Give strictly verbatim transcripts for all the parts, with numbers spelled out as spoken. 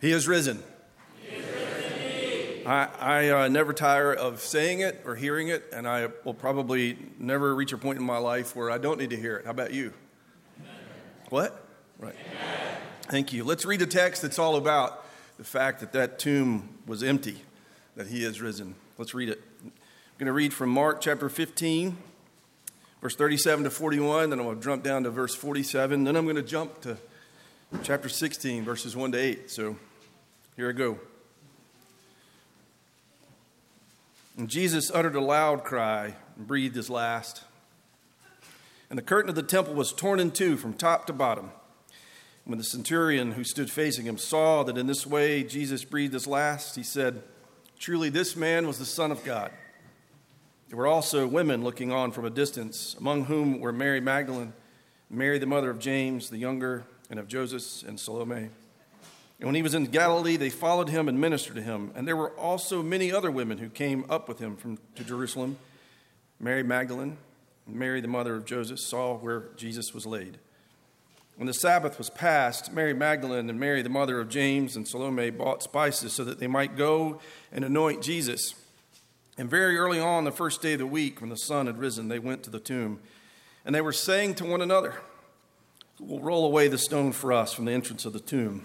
He is risen. He is risen indeed. I, I uh, never tire of saying it or hearing it, and I will probably never reach a point in my life where I don't need to hear it. How about you? Amen. What? Right. Amen. Thank you. Let's read the text that's all about the fact that that tomb was empty, that he is risen. Let's read it. I'm going to read from Mark chapter fifteen, verse thirty-seven to forty-one. Then I'm going to jump down to verse forty-seven. Then I'm going to jump to chapter sixteen, verses one to eight. So here I go. And Jesus uttered a loud cry and breathed his last. And the curtain of the temple was torn in two from top to bottom. When the centurion who stood facing him saw that in this way Jesus breathed his last, he said, "Truly this man was the Son of God." There were also women looking on from a distance, among whom were Mary Magdalene, Mary the mother of James the younger, and of Joseph and Salome. And when he was in Galilee, they followed him and ministered to him. And there were also many other women who came up with him from to Jerusalem. Mary Magdalene, Mary the mother of Joseph, saw where Jesus was laid. When the Sabbath was passed, Mary Magdalene and Mary the mother of James and Salome bought spices so that they might go and anoint Jesus. And very early on the first day of the week, when the sun had risen, they went to the tomb. And they were saying to one another, "Will roll away the stone for us from the entrance of the tomb."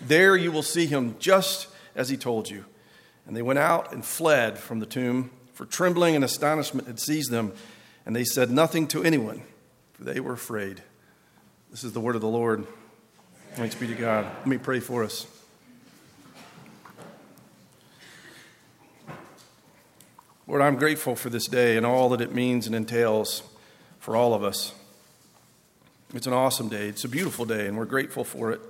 There you will see him just as he told you." And they went out and fled from the tomb, for trembling and astonishment had seized them. And they said nothing to anyone, for they were afraid. This is the word of the Lord. Thanks be to God. Let me pray for us. Lord, I'm grateful for this day and all that it means and entails for all of us. It's an awesome day. It's a beautiful day, and we're grateful for it.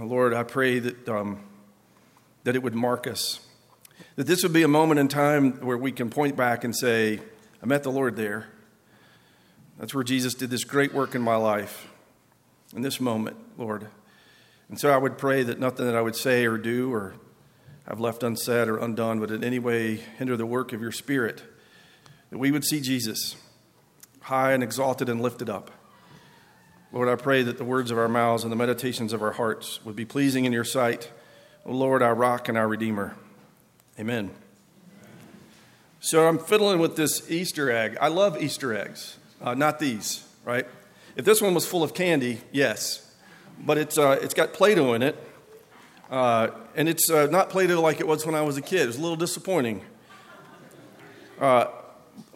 Lord, I pray that um, that it would mark us, that this would be a moment in time where we can point back and say, "I met the Lord there. That's where Jesus did this great work in my life, in this moment, Lord." And so I would pray that nothing that I would say or do or have left unsaid or undone would in any way hinder the work of your Spirit, that we would see Jesus high and exalted and lifted up. Lord, I pray that the words of our mouths and the meditations of our hearts would be pleasing in your sight. O Lord, our rock and our redeemer. Amen. Amen. So I'm fiddling with this Easter egg. I love Easter eggs, uh, not these, right? If this one was full of candy, yes. But it's uh, it's got Play-Doh in it. Uh, and it's uh, not Play-Doh like it was when I was a kid. It was a little disappointing. Uh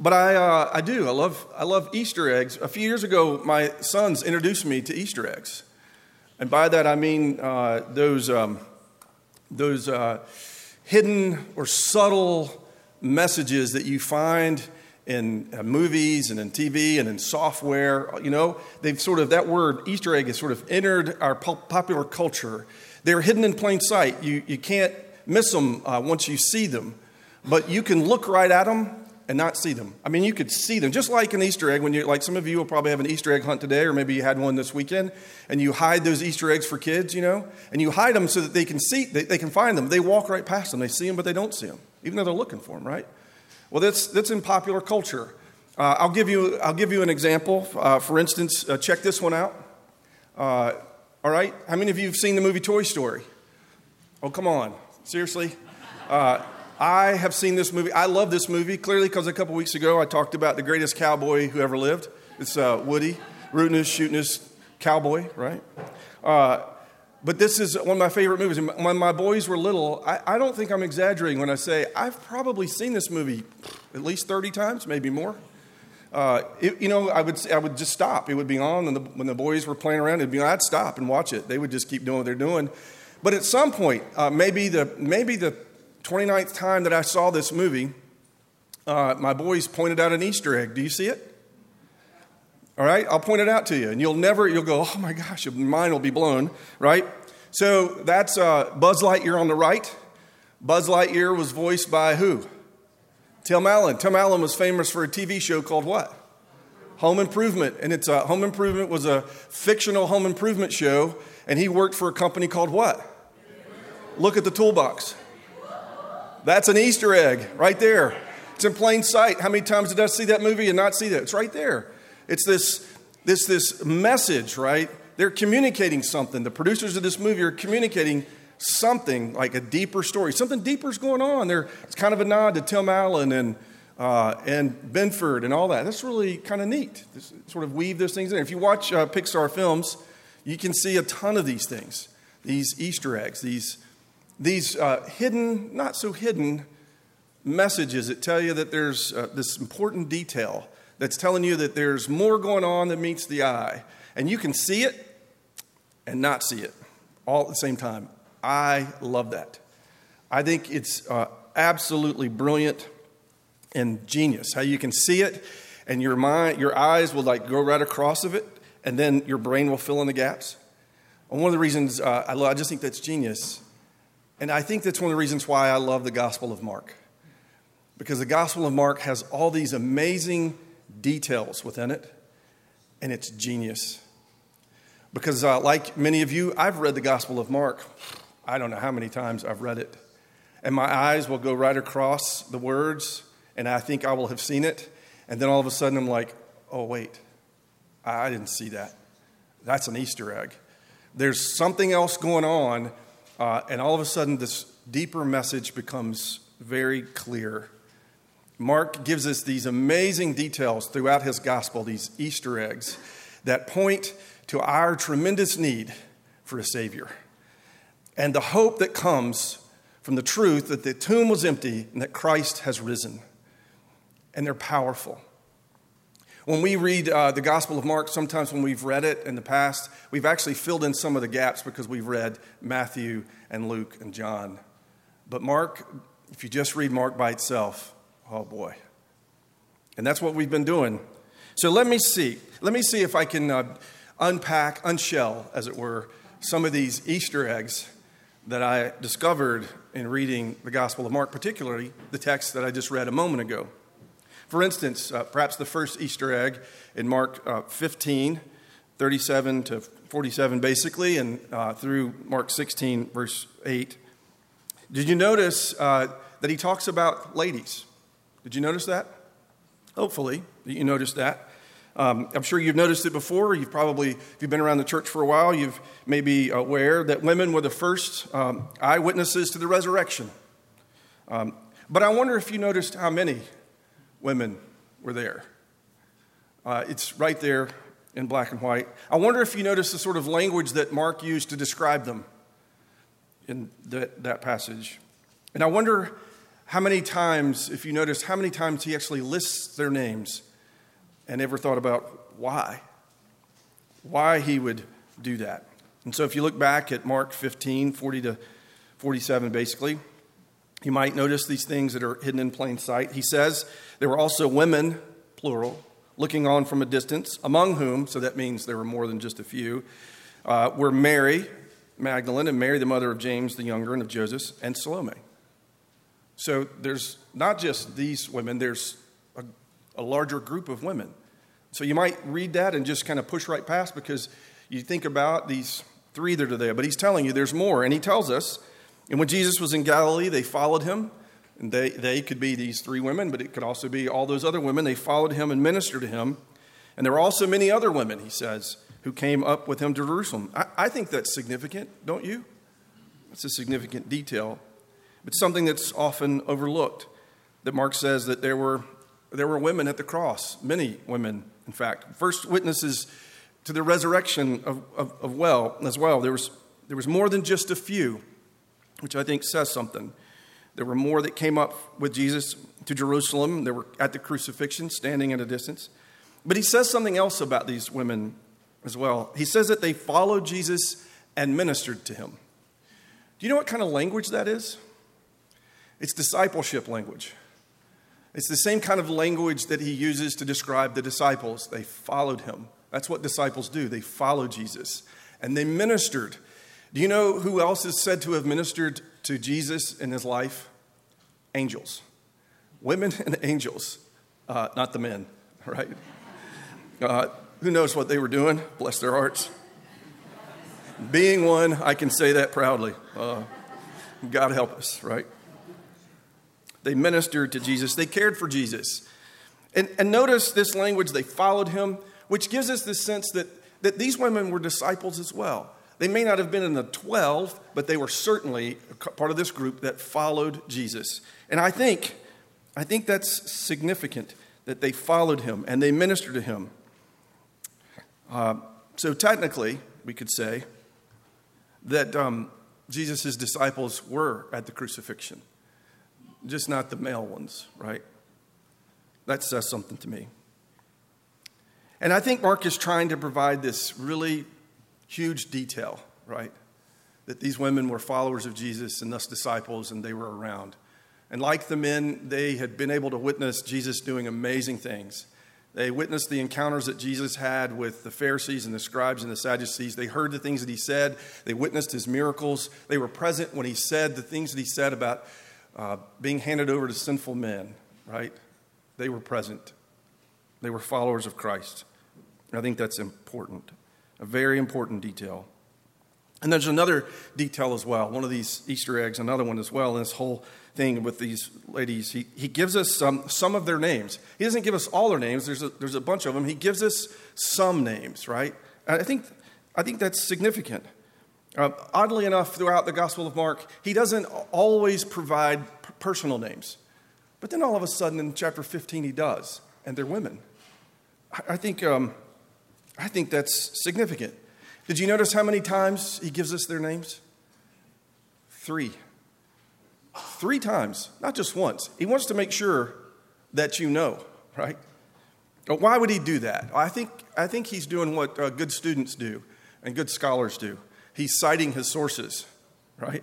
But I uh, I do. I love I love Easter eggs. A few years ago, my sons introduced me to Easter eggs. And by that, I mean uh, those, um, those uh, hidden or subtle messages that you find in uh, movies and in T V and in software. You know, they've sort of, that word Easter egg has sort of entered our po- popular culture. They're hidden in plain sight. You, you can't miss them uh, once you see them. But you can look right at them and not see them. I mean, you could see them. Just like an Easter egg, when you like some of you will probably have an Easter egg hunt today, or maybe you had one this weekend, and you hide those Easter eggs for kids, you know, and you hide them so that they can see, they, they can find them. They walk right past them. They see them, but they don't see them, even though they're looking for them, right? Well, that's that's in popular culture. Uh, I'll give you I'll give you an example. Uh, for instance, uh, check this one out. Uh, all right, how many of you have seen the movie Toy Story? Oh, come on, seriously. Uh, I have seen this movie. I love this movie, clearly, because a couple weeks ago I talked about the greatest cowboy who ever lived. It's uh, Woody, rootin' us, shootin' us, cowboy, right? Uh, but this is one of my favorite movies. When my boys were little, I, I don't think I'm exaggerating when I say I've probably seen this movie at least thirty times, maybe more. Uh, it, you know, I would I would just stop. It would be on, and the, when the boys were playing around, it'd be on. I'd stop and watch it. They would just keep doing what they're doing. But at some point, uh, maybe the maybe the twenty-ninth time that I saw this movie, uh, my boys pointed out an Easter egg. Do you see it? All right, I'll point it out to you, and you'll never, you'll go, "Oh my gosh," your mind will be blown, right? So that's uh, Buzz Lightyear on the right. Buzz Lightyear was voiced by who? Tim Allen. Tim Allen was famous for a T V show called what? Home Improvement. And it's a, Home Improvement was a fictional home improvement show, and he worked for a company called what? Look at the toolbox. That's an Easter egg right there. It's in plain sight. How many times did I see that movie and not see that? It's right there. It's this, this, this message, right? They're communicating something. The producers of this movie are communicating something like a deeper story. Something deeper is going on. There, it's kind of a nod to Tim Allen and uh, and Benford and all that. That's really kind of neat. This, sort of weave those things in. If you watch uh, Pixar films, you can see a ton of these things. These Easter eggs. These these uh, hidden, not so hidden messages that tell you that there's uh, this important detail that's telling you that there's more going on than meets the eye. And you can see it and not see it all at the same time. I love that. I think it's uh, absolutely brilliant and genius how you can see it, and your mind, your eyes will like go right across of it, and then your brain will fill in the gaps. And one of the reasons uh, I love, I just think that's genius, and I think that's one of the reasons why I love the Gospel of Mark, because the Gospel of Mark has all these amazing details within it, and it's genius. Because uh, like many of you, I've read the Gospel of Mark. I don't know how many times I've read it. And my eyes will go right across the words, and I think I will have seen it. And then all of a sudden I'm like, oh, wait, I didn't see that. That's an Easter egg. There's something else going on. Uh, and all of a sudden this deeper message becomes very clear. Mark gives us these amazing details throughout his gospel, these Easter eggs that point to our tremendous need for a Savior. And the hope that comes from the truth that the tomb was empty and that Christ has risen. And they're powerful. When we read uh, the Gospel of Mark, sometimes when we've read it in the past, we've actually filled in some of the gaps because we've read Matthew and Luke and John. But Mark, if you just read Mark by itself, oh boy. And that's what we've been doing. So let me see. Let me see if I can uh, unpack, unshell, as it were, some of these Easter eggs that I discovered in reading the Gospel of Mark, particularly the text that I just read a moment ago. For instance, uh, perhaps the first Easter egg in Mark uh, fifteen, thirty-seven to forty-seven, basically, and uh, through Mark sixteen, verse eight. Did you notice uh, that he talks about ladies? Did you notice that? Hopefully, you noticed that. Um, I'm sure you've noticed it before. You've probably, if you've been around the church for a while, you've maybe aware that women were the first um, eyewitnesses to the resurrection. Um, but I wonder if you noticed how many women were there. Uh, it's right there in black and white. I wonder if you noticed the sort of language that Mark used to describe them in that, that passage. And I wonder how many times, if you noticed, how many times he actually lists their names. And never thought about why, why he would do that. And so if you look back at Mark fifteen, forty to forty-seven, basically, you might notice these things that are hidden in plain sight. He says there were also women, plural, looking on from a distance, among whom, so that means there were more than just a few, uh, were Mary Magdalene and Mary, the mother of James the younger and of Joseph, and Salome. So there's not just these women, there's a a larger group of women. So you might read that and just kind of push right past because you think about these three that are there. But he's telling you there's more. And he tells us, and when Jesus was in Galilee, they followed him. And they, they could be these three women, but it could also be all those other women. They followed him and ministered to him. And there were also many other women, he says, who came up with him to Jerusalem. I, I think that's significant, don't you? It's a significant detail. But something that's often overlooked, that Mark says that there were There were women at the cross, many women, in fact. First witnesses to the resurrection of, of, of well as well. There was there was more than just a few, which I think says something. There were more that came up with Jesus to Jerusalem. They were at the crucifixion, standing at a distance. But he says something else about these women as well. He says that they followed Jesus and ministered to him. Do you know what kind of language that is? It's discipleship language. It's the same kind of language that he uses to describe the disciples. They followed him. That's what disciples do. They follow Jesus. And they ministered. Do you know who else is said to have ministered to Jesus in his life? Angels. Women and angels, uh, not the men, right? Uh, who knows what they were doing? Bless their hearts. Being one, I can say that proudly. Uh, God help us, right? They ministered to Jesus. They cared for Jesus. And, and notice this language, they followed him, which gives us this sense that, that these women were disciples as well. They may not have been in the twelve, but they were certainly part of this group that followed Jesus. And I think, I think that's significant that they followed him and they ministered to him. Uh, so technically, we could say that um, Jesus' disciples were at the crucifixion, just not the male ones, right? That says something to me. And I think Mark is trying to provide this really huge detail, right? That these women were followers of Jesus and thus disciples, and they were around. And like the men, they had been able to witness Jesus doing amazing things. They witnessed the encounters that Jesus had with the Pharisees and the scribes and the Sadducees. They heard the things that he said. They witnessed his miracles. They were present when he said the things that he said about uh, being handed over to sinful men, right? They were present. They were followers of Christ. I think that's important, a very important detail. And there's another detail as well, one of these Easter eggs, another one as well, in this whole thing with these ladies. He, he gives us some, some of their names. He doesn't give us all their names. There's a, there's a bunch of them. He gives us some names, right? And I think, I think that's significant. Uh, oddly enough, throughout the Gospel of Mark, he doesn't always provide p- personal names. But then all of a sudden in chapter fifteen, he does. And they're women. I, I think, um, I think that's significant. Did you notice how many times he gives us their names? Three. Three times, not just once. He wants to make sure that you know, right? But why would he do that? I think I think he's doing what uh, good students do and good scholars do. He's citing his sources, right?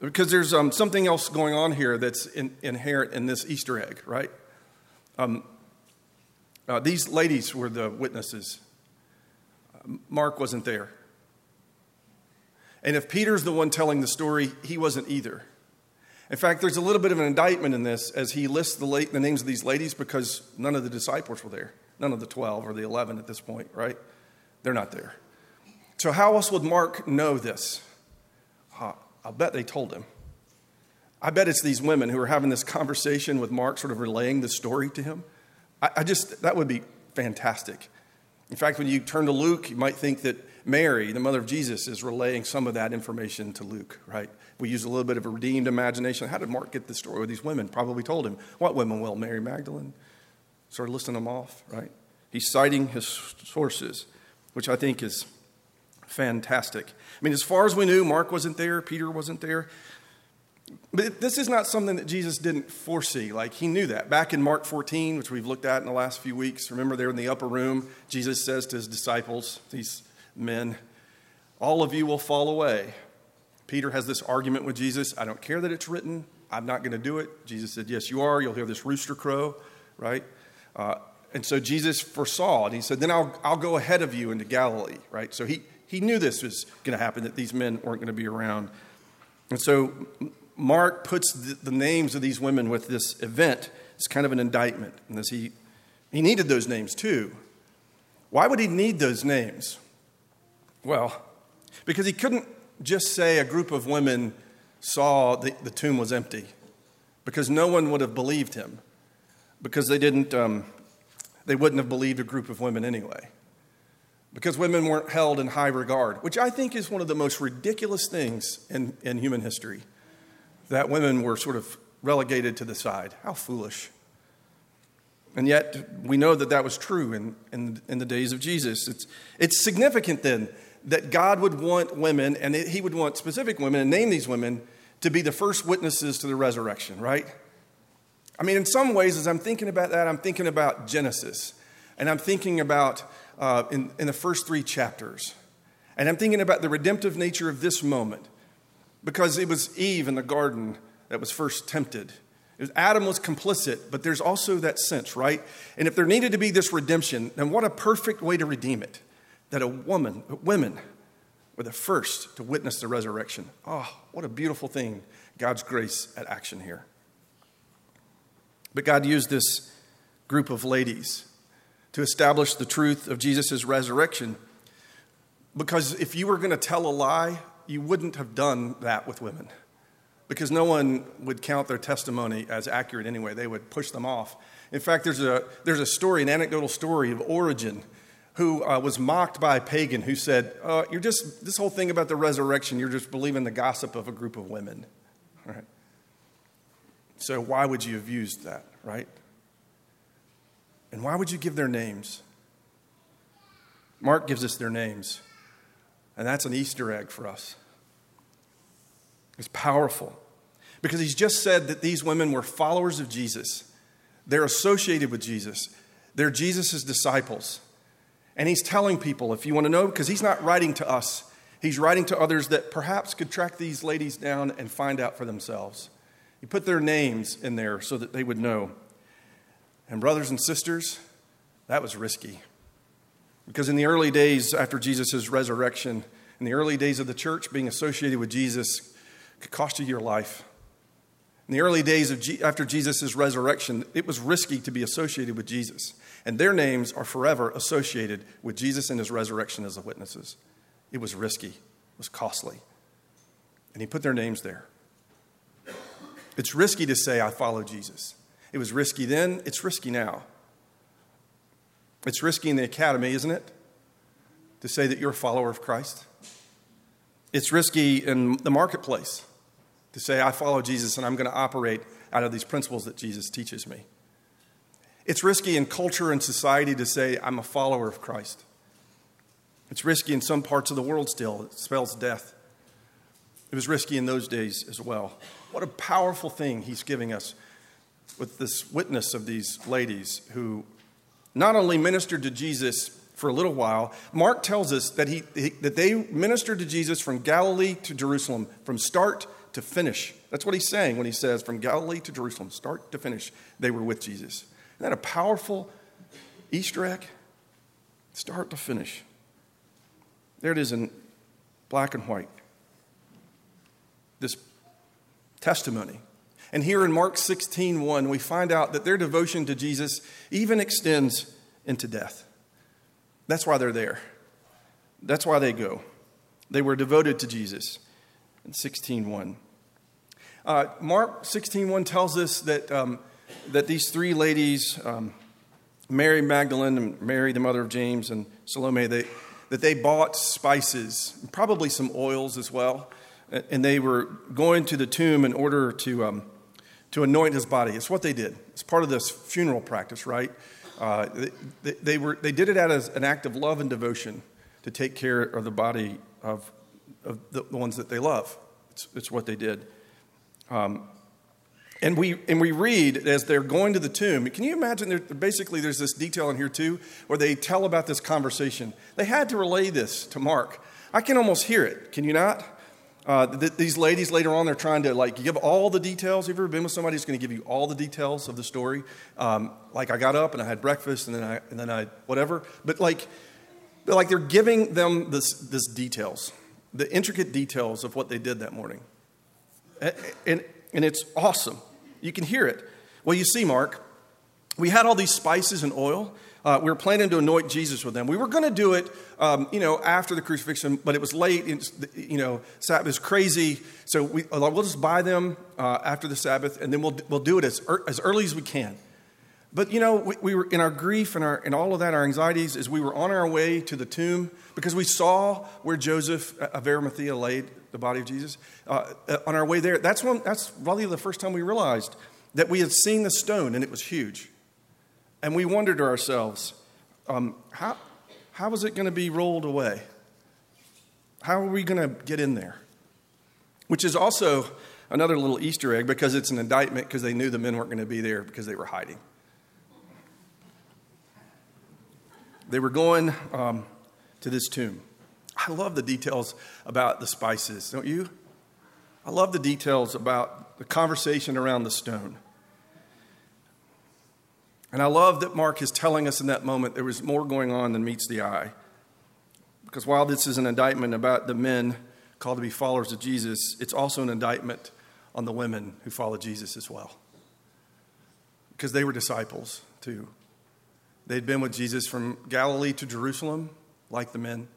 Because there's um, something else going on here that's in, inherent in this Easter egg, right? Um, uh, these ladies were the witnesses. Mark wasn't there. And if Peter's the one telling the story, he wasn't either. In fact, there's a little bit of an indictment in this as he lists the, la- the names of these ladies because none of the disciples were there. None of the twelve or the eleven at this point, right? They're not there. So how else would Mark know this? Huh, I'll bet they told him. I bet it's these women who are having this conversation with Mark, sort of relaying the story to him. I, I just, that would be fantastic. In fact, when you turn to Luke, you might think that Mary, the mother of Jesus, is relaying some of that information to Luke, right? We use a little bit of a redeemed imagination. How did Mark get the story with these women? Probably told him. What women? Well, Mary Magdalene. Sort of listing them off, right? He's citing his sources, which I think is fantastic. I mean, as far as we knew, Mark wasn't there. Peter wasn't there. But this is not something that Jesus didn't foresee. Like, he knew that. Back in Mark fourteen, which we've looked at in the last few weeks, remember they're in the upper room. Jesus says to his disciples, these men, all of you will fall away. Peter has this argument with Jesus. I don't care that it's written. I'm not going to do it. Jesus said, yes, you are. You'll hear this rooster crow, right? Uh, and so Jesus foresaw, and he said, then I'll I'll go ahead of you into Galilee, right? So he, he knew this was going to happen, that these men weren't going to be around. And so Mark puts the, the names of these women with this event. It's kind of an indictment. And as he, he needed those names too. Why would he need those names? Well, because he couldn't just say a group of women saw the, the tomb was empty, because no one would have believed him, because they didn't, um, they wouldn't have believed a group of women anyway, because women weren't held in high regard, which I think is one of the most ridiculous things in, in human history, that women were sort of relegated to the side. How foolish. And yet we know that that was true in, in, in the days of Jesus. It's, it's significant then that God would want women, and it, he would want specific women, and name these women to be the first witnesses to the resurrection, right? I mean, in some ways, as I'm thinking about that, I'm thinking about Genesis. And I'm thinking about uh, in, in the first three chapters. And I'm thinking about the redemptive nature of this moment. Because it was Eve in the garden that was first tempted. It was, Adam was complicit, but there's also that sense, right? And if there needed to be this redemption, then what a perfect way to redeem it. That a woman, women were the first to witness the resurrection. Oh, what a beautiful thing, God's grace at action here. But God used this group of ladies to establish the truth of Jesus' resurrection, because if you were going to tell a lie, you wouldn't have done that with women, because no one would count their testimony as accurate anyway. They would push them off. In fact, there's a there's a story, an anecdotal story of Origen, who uh, was mocked by a pagan who said, uh, "You're just this whole thing about the resurrection. You're just believing the gossip of a group of women." All right. So why would you have used that, right? And why would you give their names? Mark gives us their names, and that's an Easter egg for us. It's powerful, because he's just said that these women were followers of Jesus. They're associated with Jesus. They're Jesus' disciples. And he's telling people, if you want to know, because he's not writing to us. He's writing to others that perhaps could track these ladies down and find out for themselves. He put their names in there so that they would know. And brothers and sisters, that was risky. Because in the early days after Jesus' resurrection, in the early days of the church, being associated with Jesus could cost you your life. In the early days of G- after Jesus' resurrection, it was risky to be associated with Jesus. And their names are forever associated with Jesus and his resurrection as the witnesses. It was risky. It was costly. And he put their names there. It's risky to say, I follow Jesus. It was risky then. It's risky now. It's risky in the academy, isn't it? To say that you're a follower of Christ. It's risky in the marketplace to say, I follow Jesus and I'm going to operate out of these principles that Jesus teaches me. It's risky in culture and society to say, I'm a follower of Christ. It's risky in some parts of the world still. It spells death. It was risky in those days as well. What a powerful thing he's giving us with this witness of these ladies who not only ministered to Jesus for a little while. Mark tells us that he that they ministered to Jesus from Galilee to Jerusalem, from start to finish. That's what he's saying when he says from Galilee to Jerusalem, start to finish, they were with Jesus. Isn't that a powerful Easter egg? Start to finish. There it is in black and white. This testimony. And here in Mark sixteen one, we find out that their devotion to Jesus even extends into death. That's why they're there. That's why they go. They were devoted to Jesus in sixteen one. Uh, Mark sixteen one tells us that, um, that these three ladies, um, Mary Magdalene and Mary, the mother of James, and Salome, they, that they bought spices, probably some oils as well. And they were going to the tomb in order to um, to anoint his body. It's what they did. It's part of this funeral practice, right? Uh, they, they were they did it out as an act of love and devotion to take care of the body of of the ones that they love. It's, it's what they did. Um, and we and we read as they're going to the tomb. Can you imagine? There, basically, there's this detail in here too, where they tell about this conversation. They had to relay this to Mark. I can almost hear it. Can you not? Uh, th- these ladies later on, they're trying to like give all the details. Have you ever been with somebody who's going to give you all the details of the story? Um, like I got up and I had breakfast and then I and then I whatever. But like, like they're giving them this this details, the intricate details of what they did that morning, and and, and it's awesome. You can hear it. Well, you see, Mark, we had all these spices and oil. Uh, we were planning to anoint Jesus with them. We were going to do it, um, you know, after the crucifixion, but it was late. It, you know, Sabbath was crazy. So we, we'll just buy them uh, after the Sabbath, and then we'll we'll do it as er, as early as we can. But you know, we, we were in our grief and our and all of that, our anxieties, as we were on our way to the tomb because we saw where Joseph of Arimathea laid the body of Jesus. Uh, on our way there, that's when that's probably the first time we realized that we had seen the stone, and it was huge. And we wonder to ourselves, um, how how is it going to be rolled away? How are we going to get in there? Which is also another little Easter egg, because it's an indictment, because they knew the men weren't going to be there because they were hiding. They were going um, to this tomb. I love the details about the spices, don't you? I love the details about the conversation around the stone. And I love that Mark is telling us in that moment there was more going on than meets the eye. Because while this is an indictment about the men called to be followers of Jesus, it's also an indictment on the women who followed Jesus as well. Because they were disciples too. They'd been with Jesus from Galilee to Jerusalem, like the men.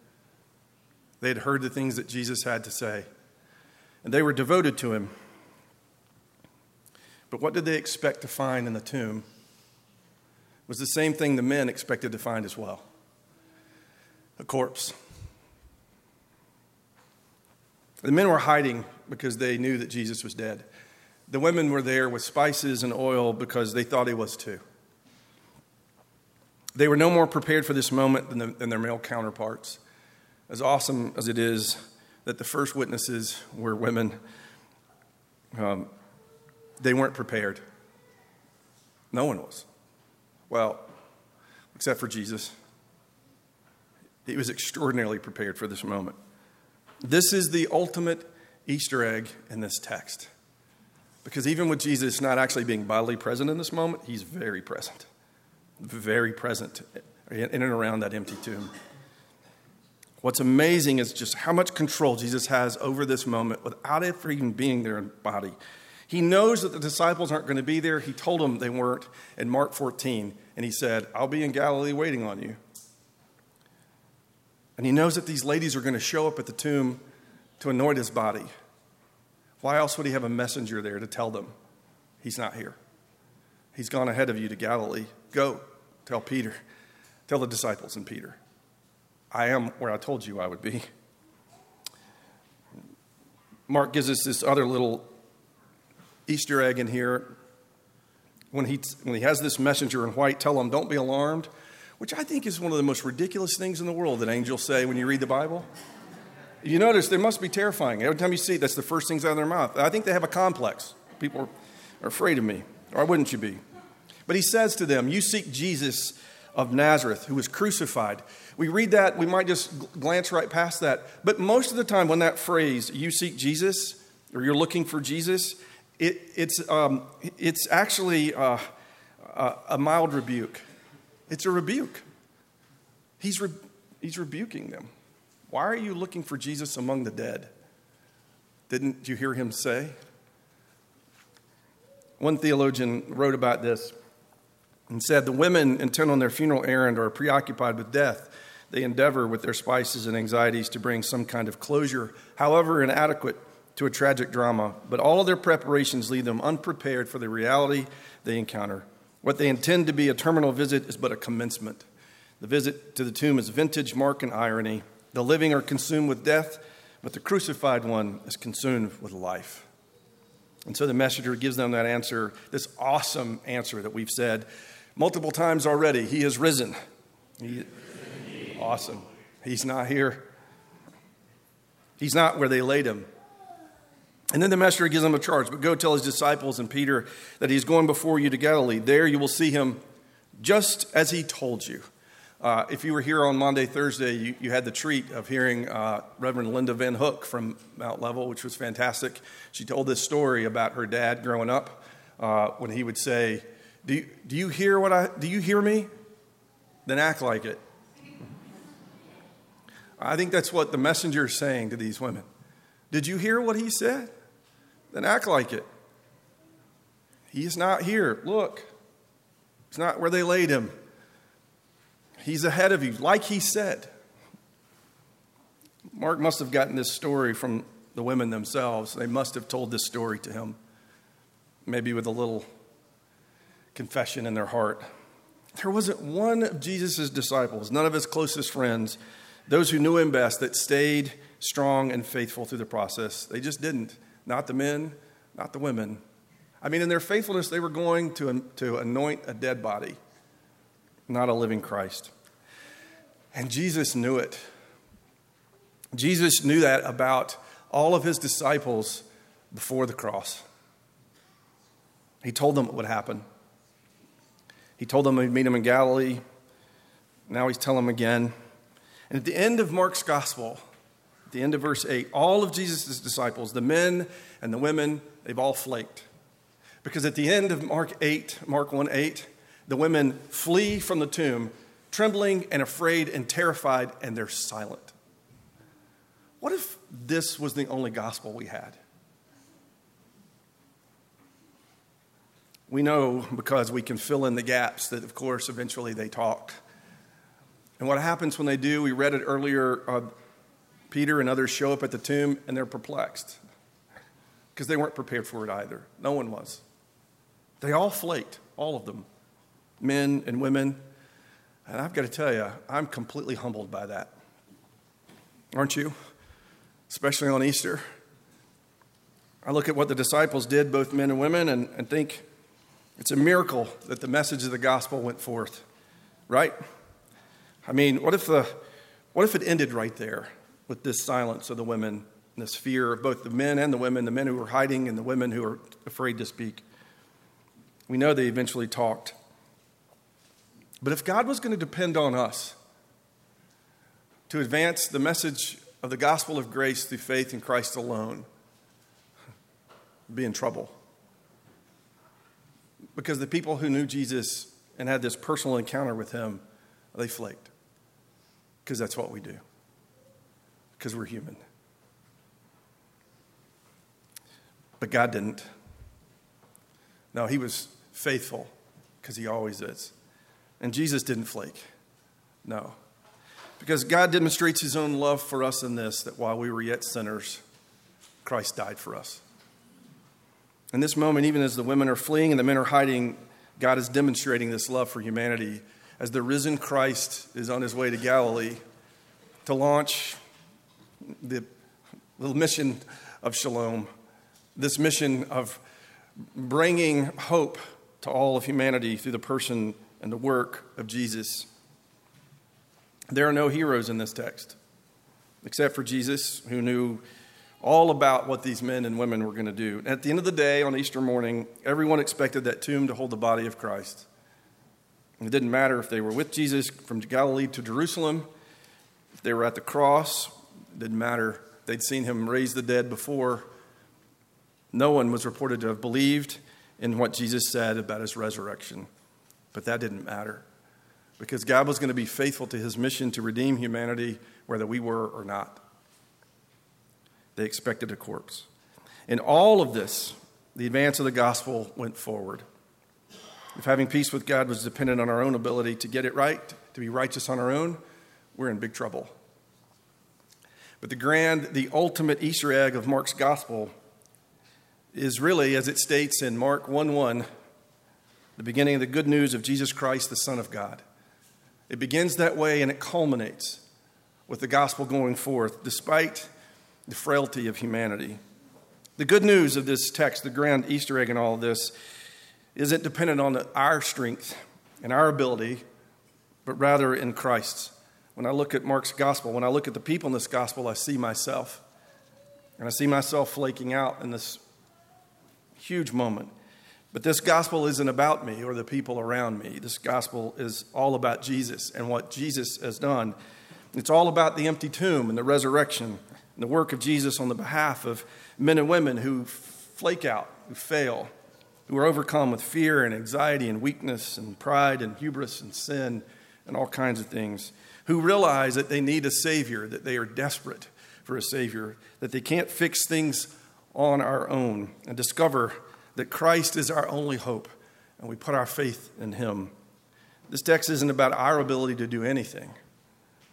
They had heard the things that Jesus had to say. And they were devoted to him. But what did they expect to find in the tomb? It was the same thing the men expected to find as well. A corpse. The men were hiding because they knew that Jesus was dead. The women were there with spices and oil because they thought he was too. They were no more prepared for this moment than, the, than their male counterparts. As awesome as it is that the first witnesses were women, um, they weren't prepared. No one was. Well, except for Jesus. He was extraordinarily prepared for this moment. This is the ultimate Easter egg in this text. Because even with Jesus not actually being bodily present in this moment, he's very present. Very present in and around that empty tomb. What's amazing is just how much control Jesus has over this moment without ever even being there in body. He knows that the disciples aren't going to be there. He told them they weren't in Mark fourteen. And he said, I'll be in Galilee waiting on you. And he knows that these ladies are going to show up at the tomb to anoint his body. Why else would he have a messenger there to tell them he's not here? He's gone ahead of you to Galilee. Go, tell Peter, tell the disciples and Peter, I am where I told you I would be. Mark gives us this other little Easter egg in here. When he, when he has this messenger in white, tell him, don't be alarmed, which I think is one of the most ridiculous things in the world that angels say when you read the Bible. You notice they must be terrifying. Every time you see it, that's the first things out of their mouth. I think they have a complex. People are afraid of me. Or wouldn't you be? But he says to them, you seek Jesus of Nazareth, who was crucified. We read that, we might just glance right past that. But most of the time when that phrase, you seek Jesus, or you're looking for Jesus, it, it's um, it's actually uh, uh, a mild rebuke. It's a rebuke. He's re- he's rebuking them. Why are you looking for Jesus among the dead? Didn't you hear him say? One theologian wrote about this and said, the women intent on their funeral errand are preoccupied with death. They endeavor with their spices and anxieties to bring some kind of closure, however inadequate, to a tragic drama. But all of their preparations leave them unprepared for the reality they encounter. What they intend to be a terminal visit is but a commencement. The visit to the tomb is vintage mark and irony. The living are consumed with death, but the crucified one is consumed with life. And so the messenger gives them that answer, this awesome answer that we've said multiple times already. He is risen. He, awesome. He's not here. He's not where they laid him. And then the messenger gives them a charge. But go tell his disciples and Peter that he's going before you to Galilee. There you will see him just as he told you. Uh, if you were here on Monday, Thursday, you, you had the treat of hearing uh, Reverend Linda Van Hook from Mount Level, which was fantastic. She told this story about her dad growing up uh, when he would say, do you, do you hear what I, do you hear me? Then act like it. I think that's what the messenger is saying to these women. Did you hear what he said? Then act like it. He is not here. Look, it's not where they laid him. He's ahead of you, like he said. Mark must have gotten this story from the women themselves. They must have told this story to him, maybe with a little confession in their heart. There wasn't one of Jesus' disciples, none of his closest friends, those who knew him best, that stayed strong and faithful through the process. They just didn't. Not the men, not the women. I mean, in their faithfulness, they were going to, to anoint a dead body. Not a living Christ. And Jesus knew it. Jesus knew that about all of his disciples before the cross. He told them what would happen. He told them he'd meet him in Galilee. Now he's telling them again. And at the end of Mark's gospel, at the end of verse eight, all of Jesus' disciples, the men and the women, they've all flaked. Because at the end of Mark eight, Mark one eight, the women flee from the tomb, trembling and afraid and terrified, and they're silent. What if this was the only gospel we had? We know, because we can fill in the gaps, that, of course, eventually they talked. And what happens when they do, we read it earlier, uh, Peter and others show up at the tomb, and they're perplexed because they weren't prepared for it either. No one was. They all flaked, all of them, men and women. And I've got to tell you, I'm completely humbled by that. Aren't you? Especially on Easter. I look at what the disciples did, both men and women, and, and think it's a miracle that the message of the gospel went forth, right? I mean, what if the, what if it ended right there with this silence of the women, and this fear of both the men and the women, the men who were hiding and the women who were afraid to speak? We know they eventually talked. But if God was going to depend on us to advance the message of the gospel of grace through faith in Christ alone, we'd be in trouble. Because the people who knew Jesus and had this personal encounter with him, they flaked. Because that's what we do. Because we're human. But God didn't. No, he was faithful, because he always is. And Jesus didn't flake. No. Because God demonstrates his own love for us in this, that while we were yet sinners, Christ died for us. In this moment, even as the women are fleeing and the men are hiding, God is demonstrating this love for humanity as the risen Christ is on his way to Galilee to launch the little mission of Shalom, this mission of bringing hope to all of humanity through the person and the work of Jesus. There are no heroes in this text, except for Jesus, who knew all about what these men and women were going to do. At the end of the day, on Easter morning, everyone expected that tomb to hold the body of Christ. It didn't matter if they were with Jesus from Galilee to Jerusalem, if they were at the cross, it didn't matter. They'd seen him raise the dead before. No one was reported to have believed in what Jesus said about his resurrection. But that didn't matter, because God was going to be faithful to his mission to redeem humanity, whether we were or not. They expected a corpse. In all of this, the advance of the gospel went forward. If having peace with God was dependent on our own ability to get it right, to be righteous on our own, we're in big trouble. But the grand, the ultimate Easter egg of Mark's gospel is really, as it states in Mark one one, the beginning of the good news of Jesus Christ, the Son of God. It begins that way, and it culminates with the gospel going forth, despite the frailty of humanity. The good news of this text, the grand Easter egg in all of this, isn't dependent on our strength and our ability, but rather in Christ's. When I look at Mark's gospel, when I look at the people in this gospel, I see myself. And I see myself flaking out in this huge moment. But this gospel isn't about me or the people around me. This gospel is all about Jesus and what Jesus has done. It's all about the empty tomb and the resurrection and the work of Jesus on the behalf of men and women who flake out, who fail, who are overcome with fear and anxiety and weakness and pride and hubris and sin and all kinds of things, who realize that they need a Savior, that they are desperate for a Savior, that they can't fix things on our own, and discover that Christ is our only hope, and we put our faith in him. This text isn't about our ability to do anything,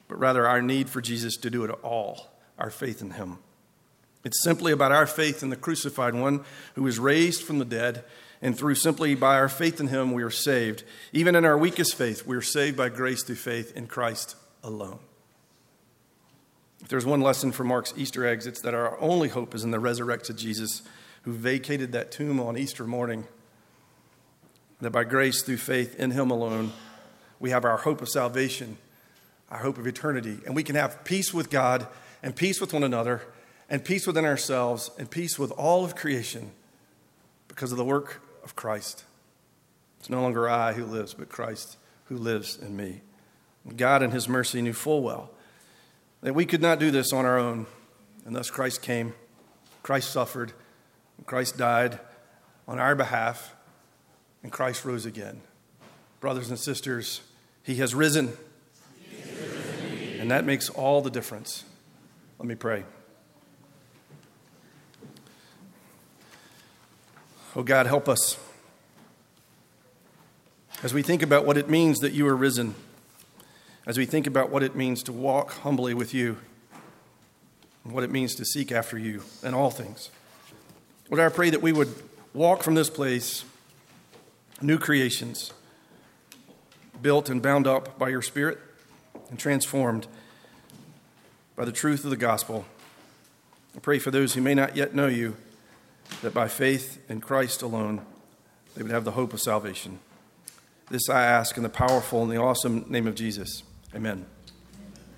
but rather our need for Jesus to do it all, our faith in him. It's simply about our faith in the crucified one who was raised from the dead, and through simply by our faith in him, we are saved. Even in our weakest faith, we are saved by grace through faith in Christ alone. If there's one lesson from Mark's Easter eggs, it's that our only hope is in the resurrected Jesus, who vacated that tomb on Easter morning, that by grace through faith in him alone, we have our hope of salvation, our hope of eternity, and we can have peace with God and peace with one another and peace within ourselves and peace with all of creation because of the work of Christ. It's no longer I who lives, but Christ who lives in me. God in his mercy knew full well that we could not do this on our own, and thus Christ came, Christ suffered, Christ died on our behalf, and Christ rose again. Brothers and sisters, he has risen. He has risen. And that makes all the difference. Let me pray. Oh God, help us as we think about what it means that you are risen, as we think about what it means to walk humbly with you, and what it means to seek after you in all things. Lord, I pray that we would walk from this place new creations, built and bound up by your Spirit and transformed by the truth of the gospel. I pray for those who may not yet know you, that by faith in Christ alone, they would have the hope of salvation. This I ask in the powerful and the awesome name of Jesus. Amen.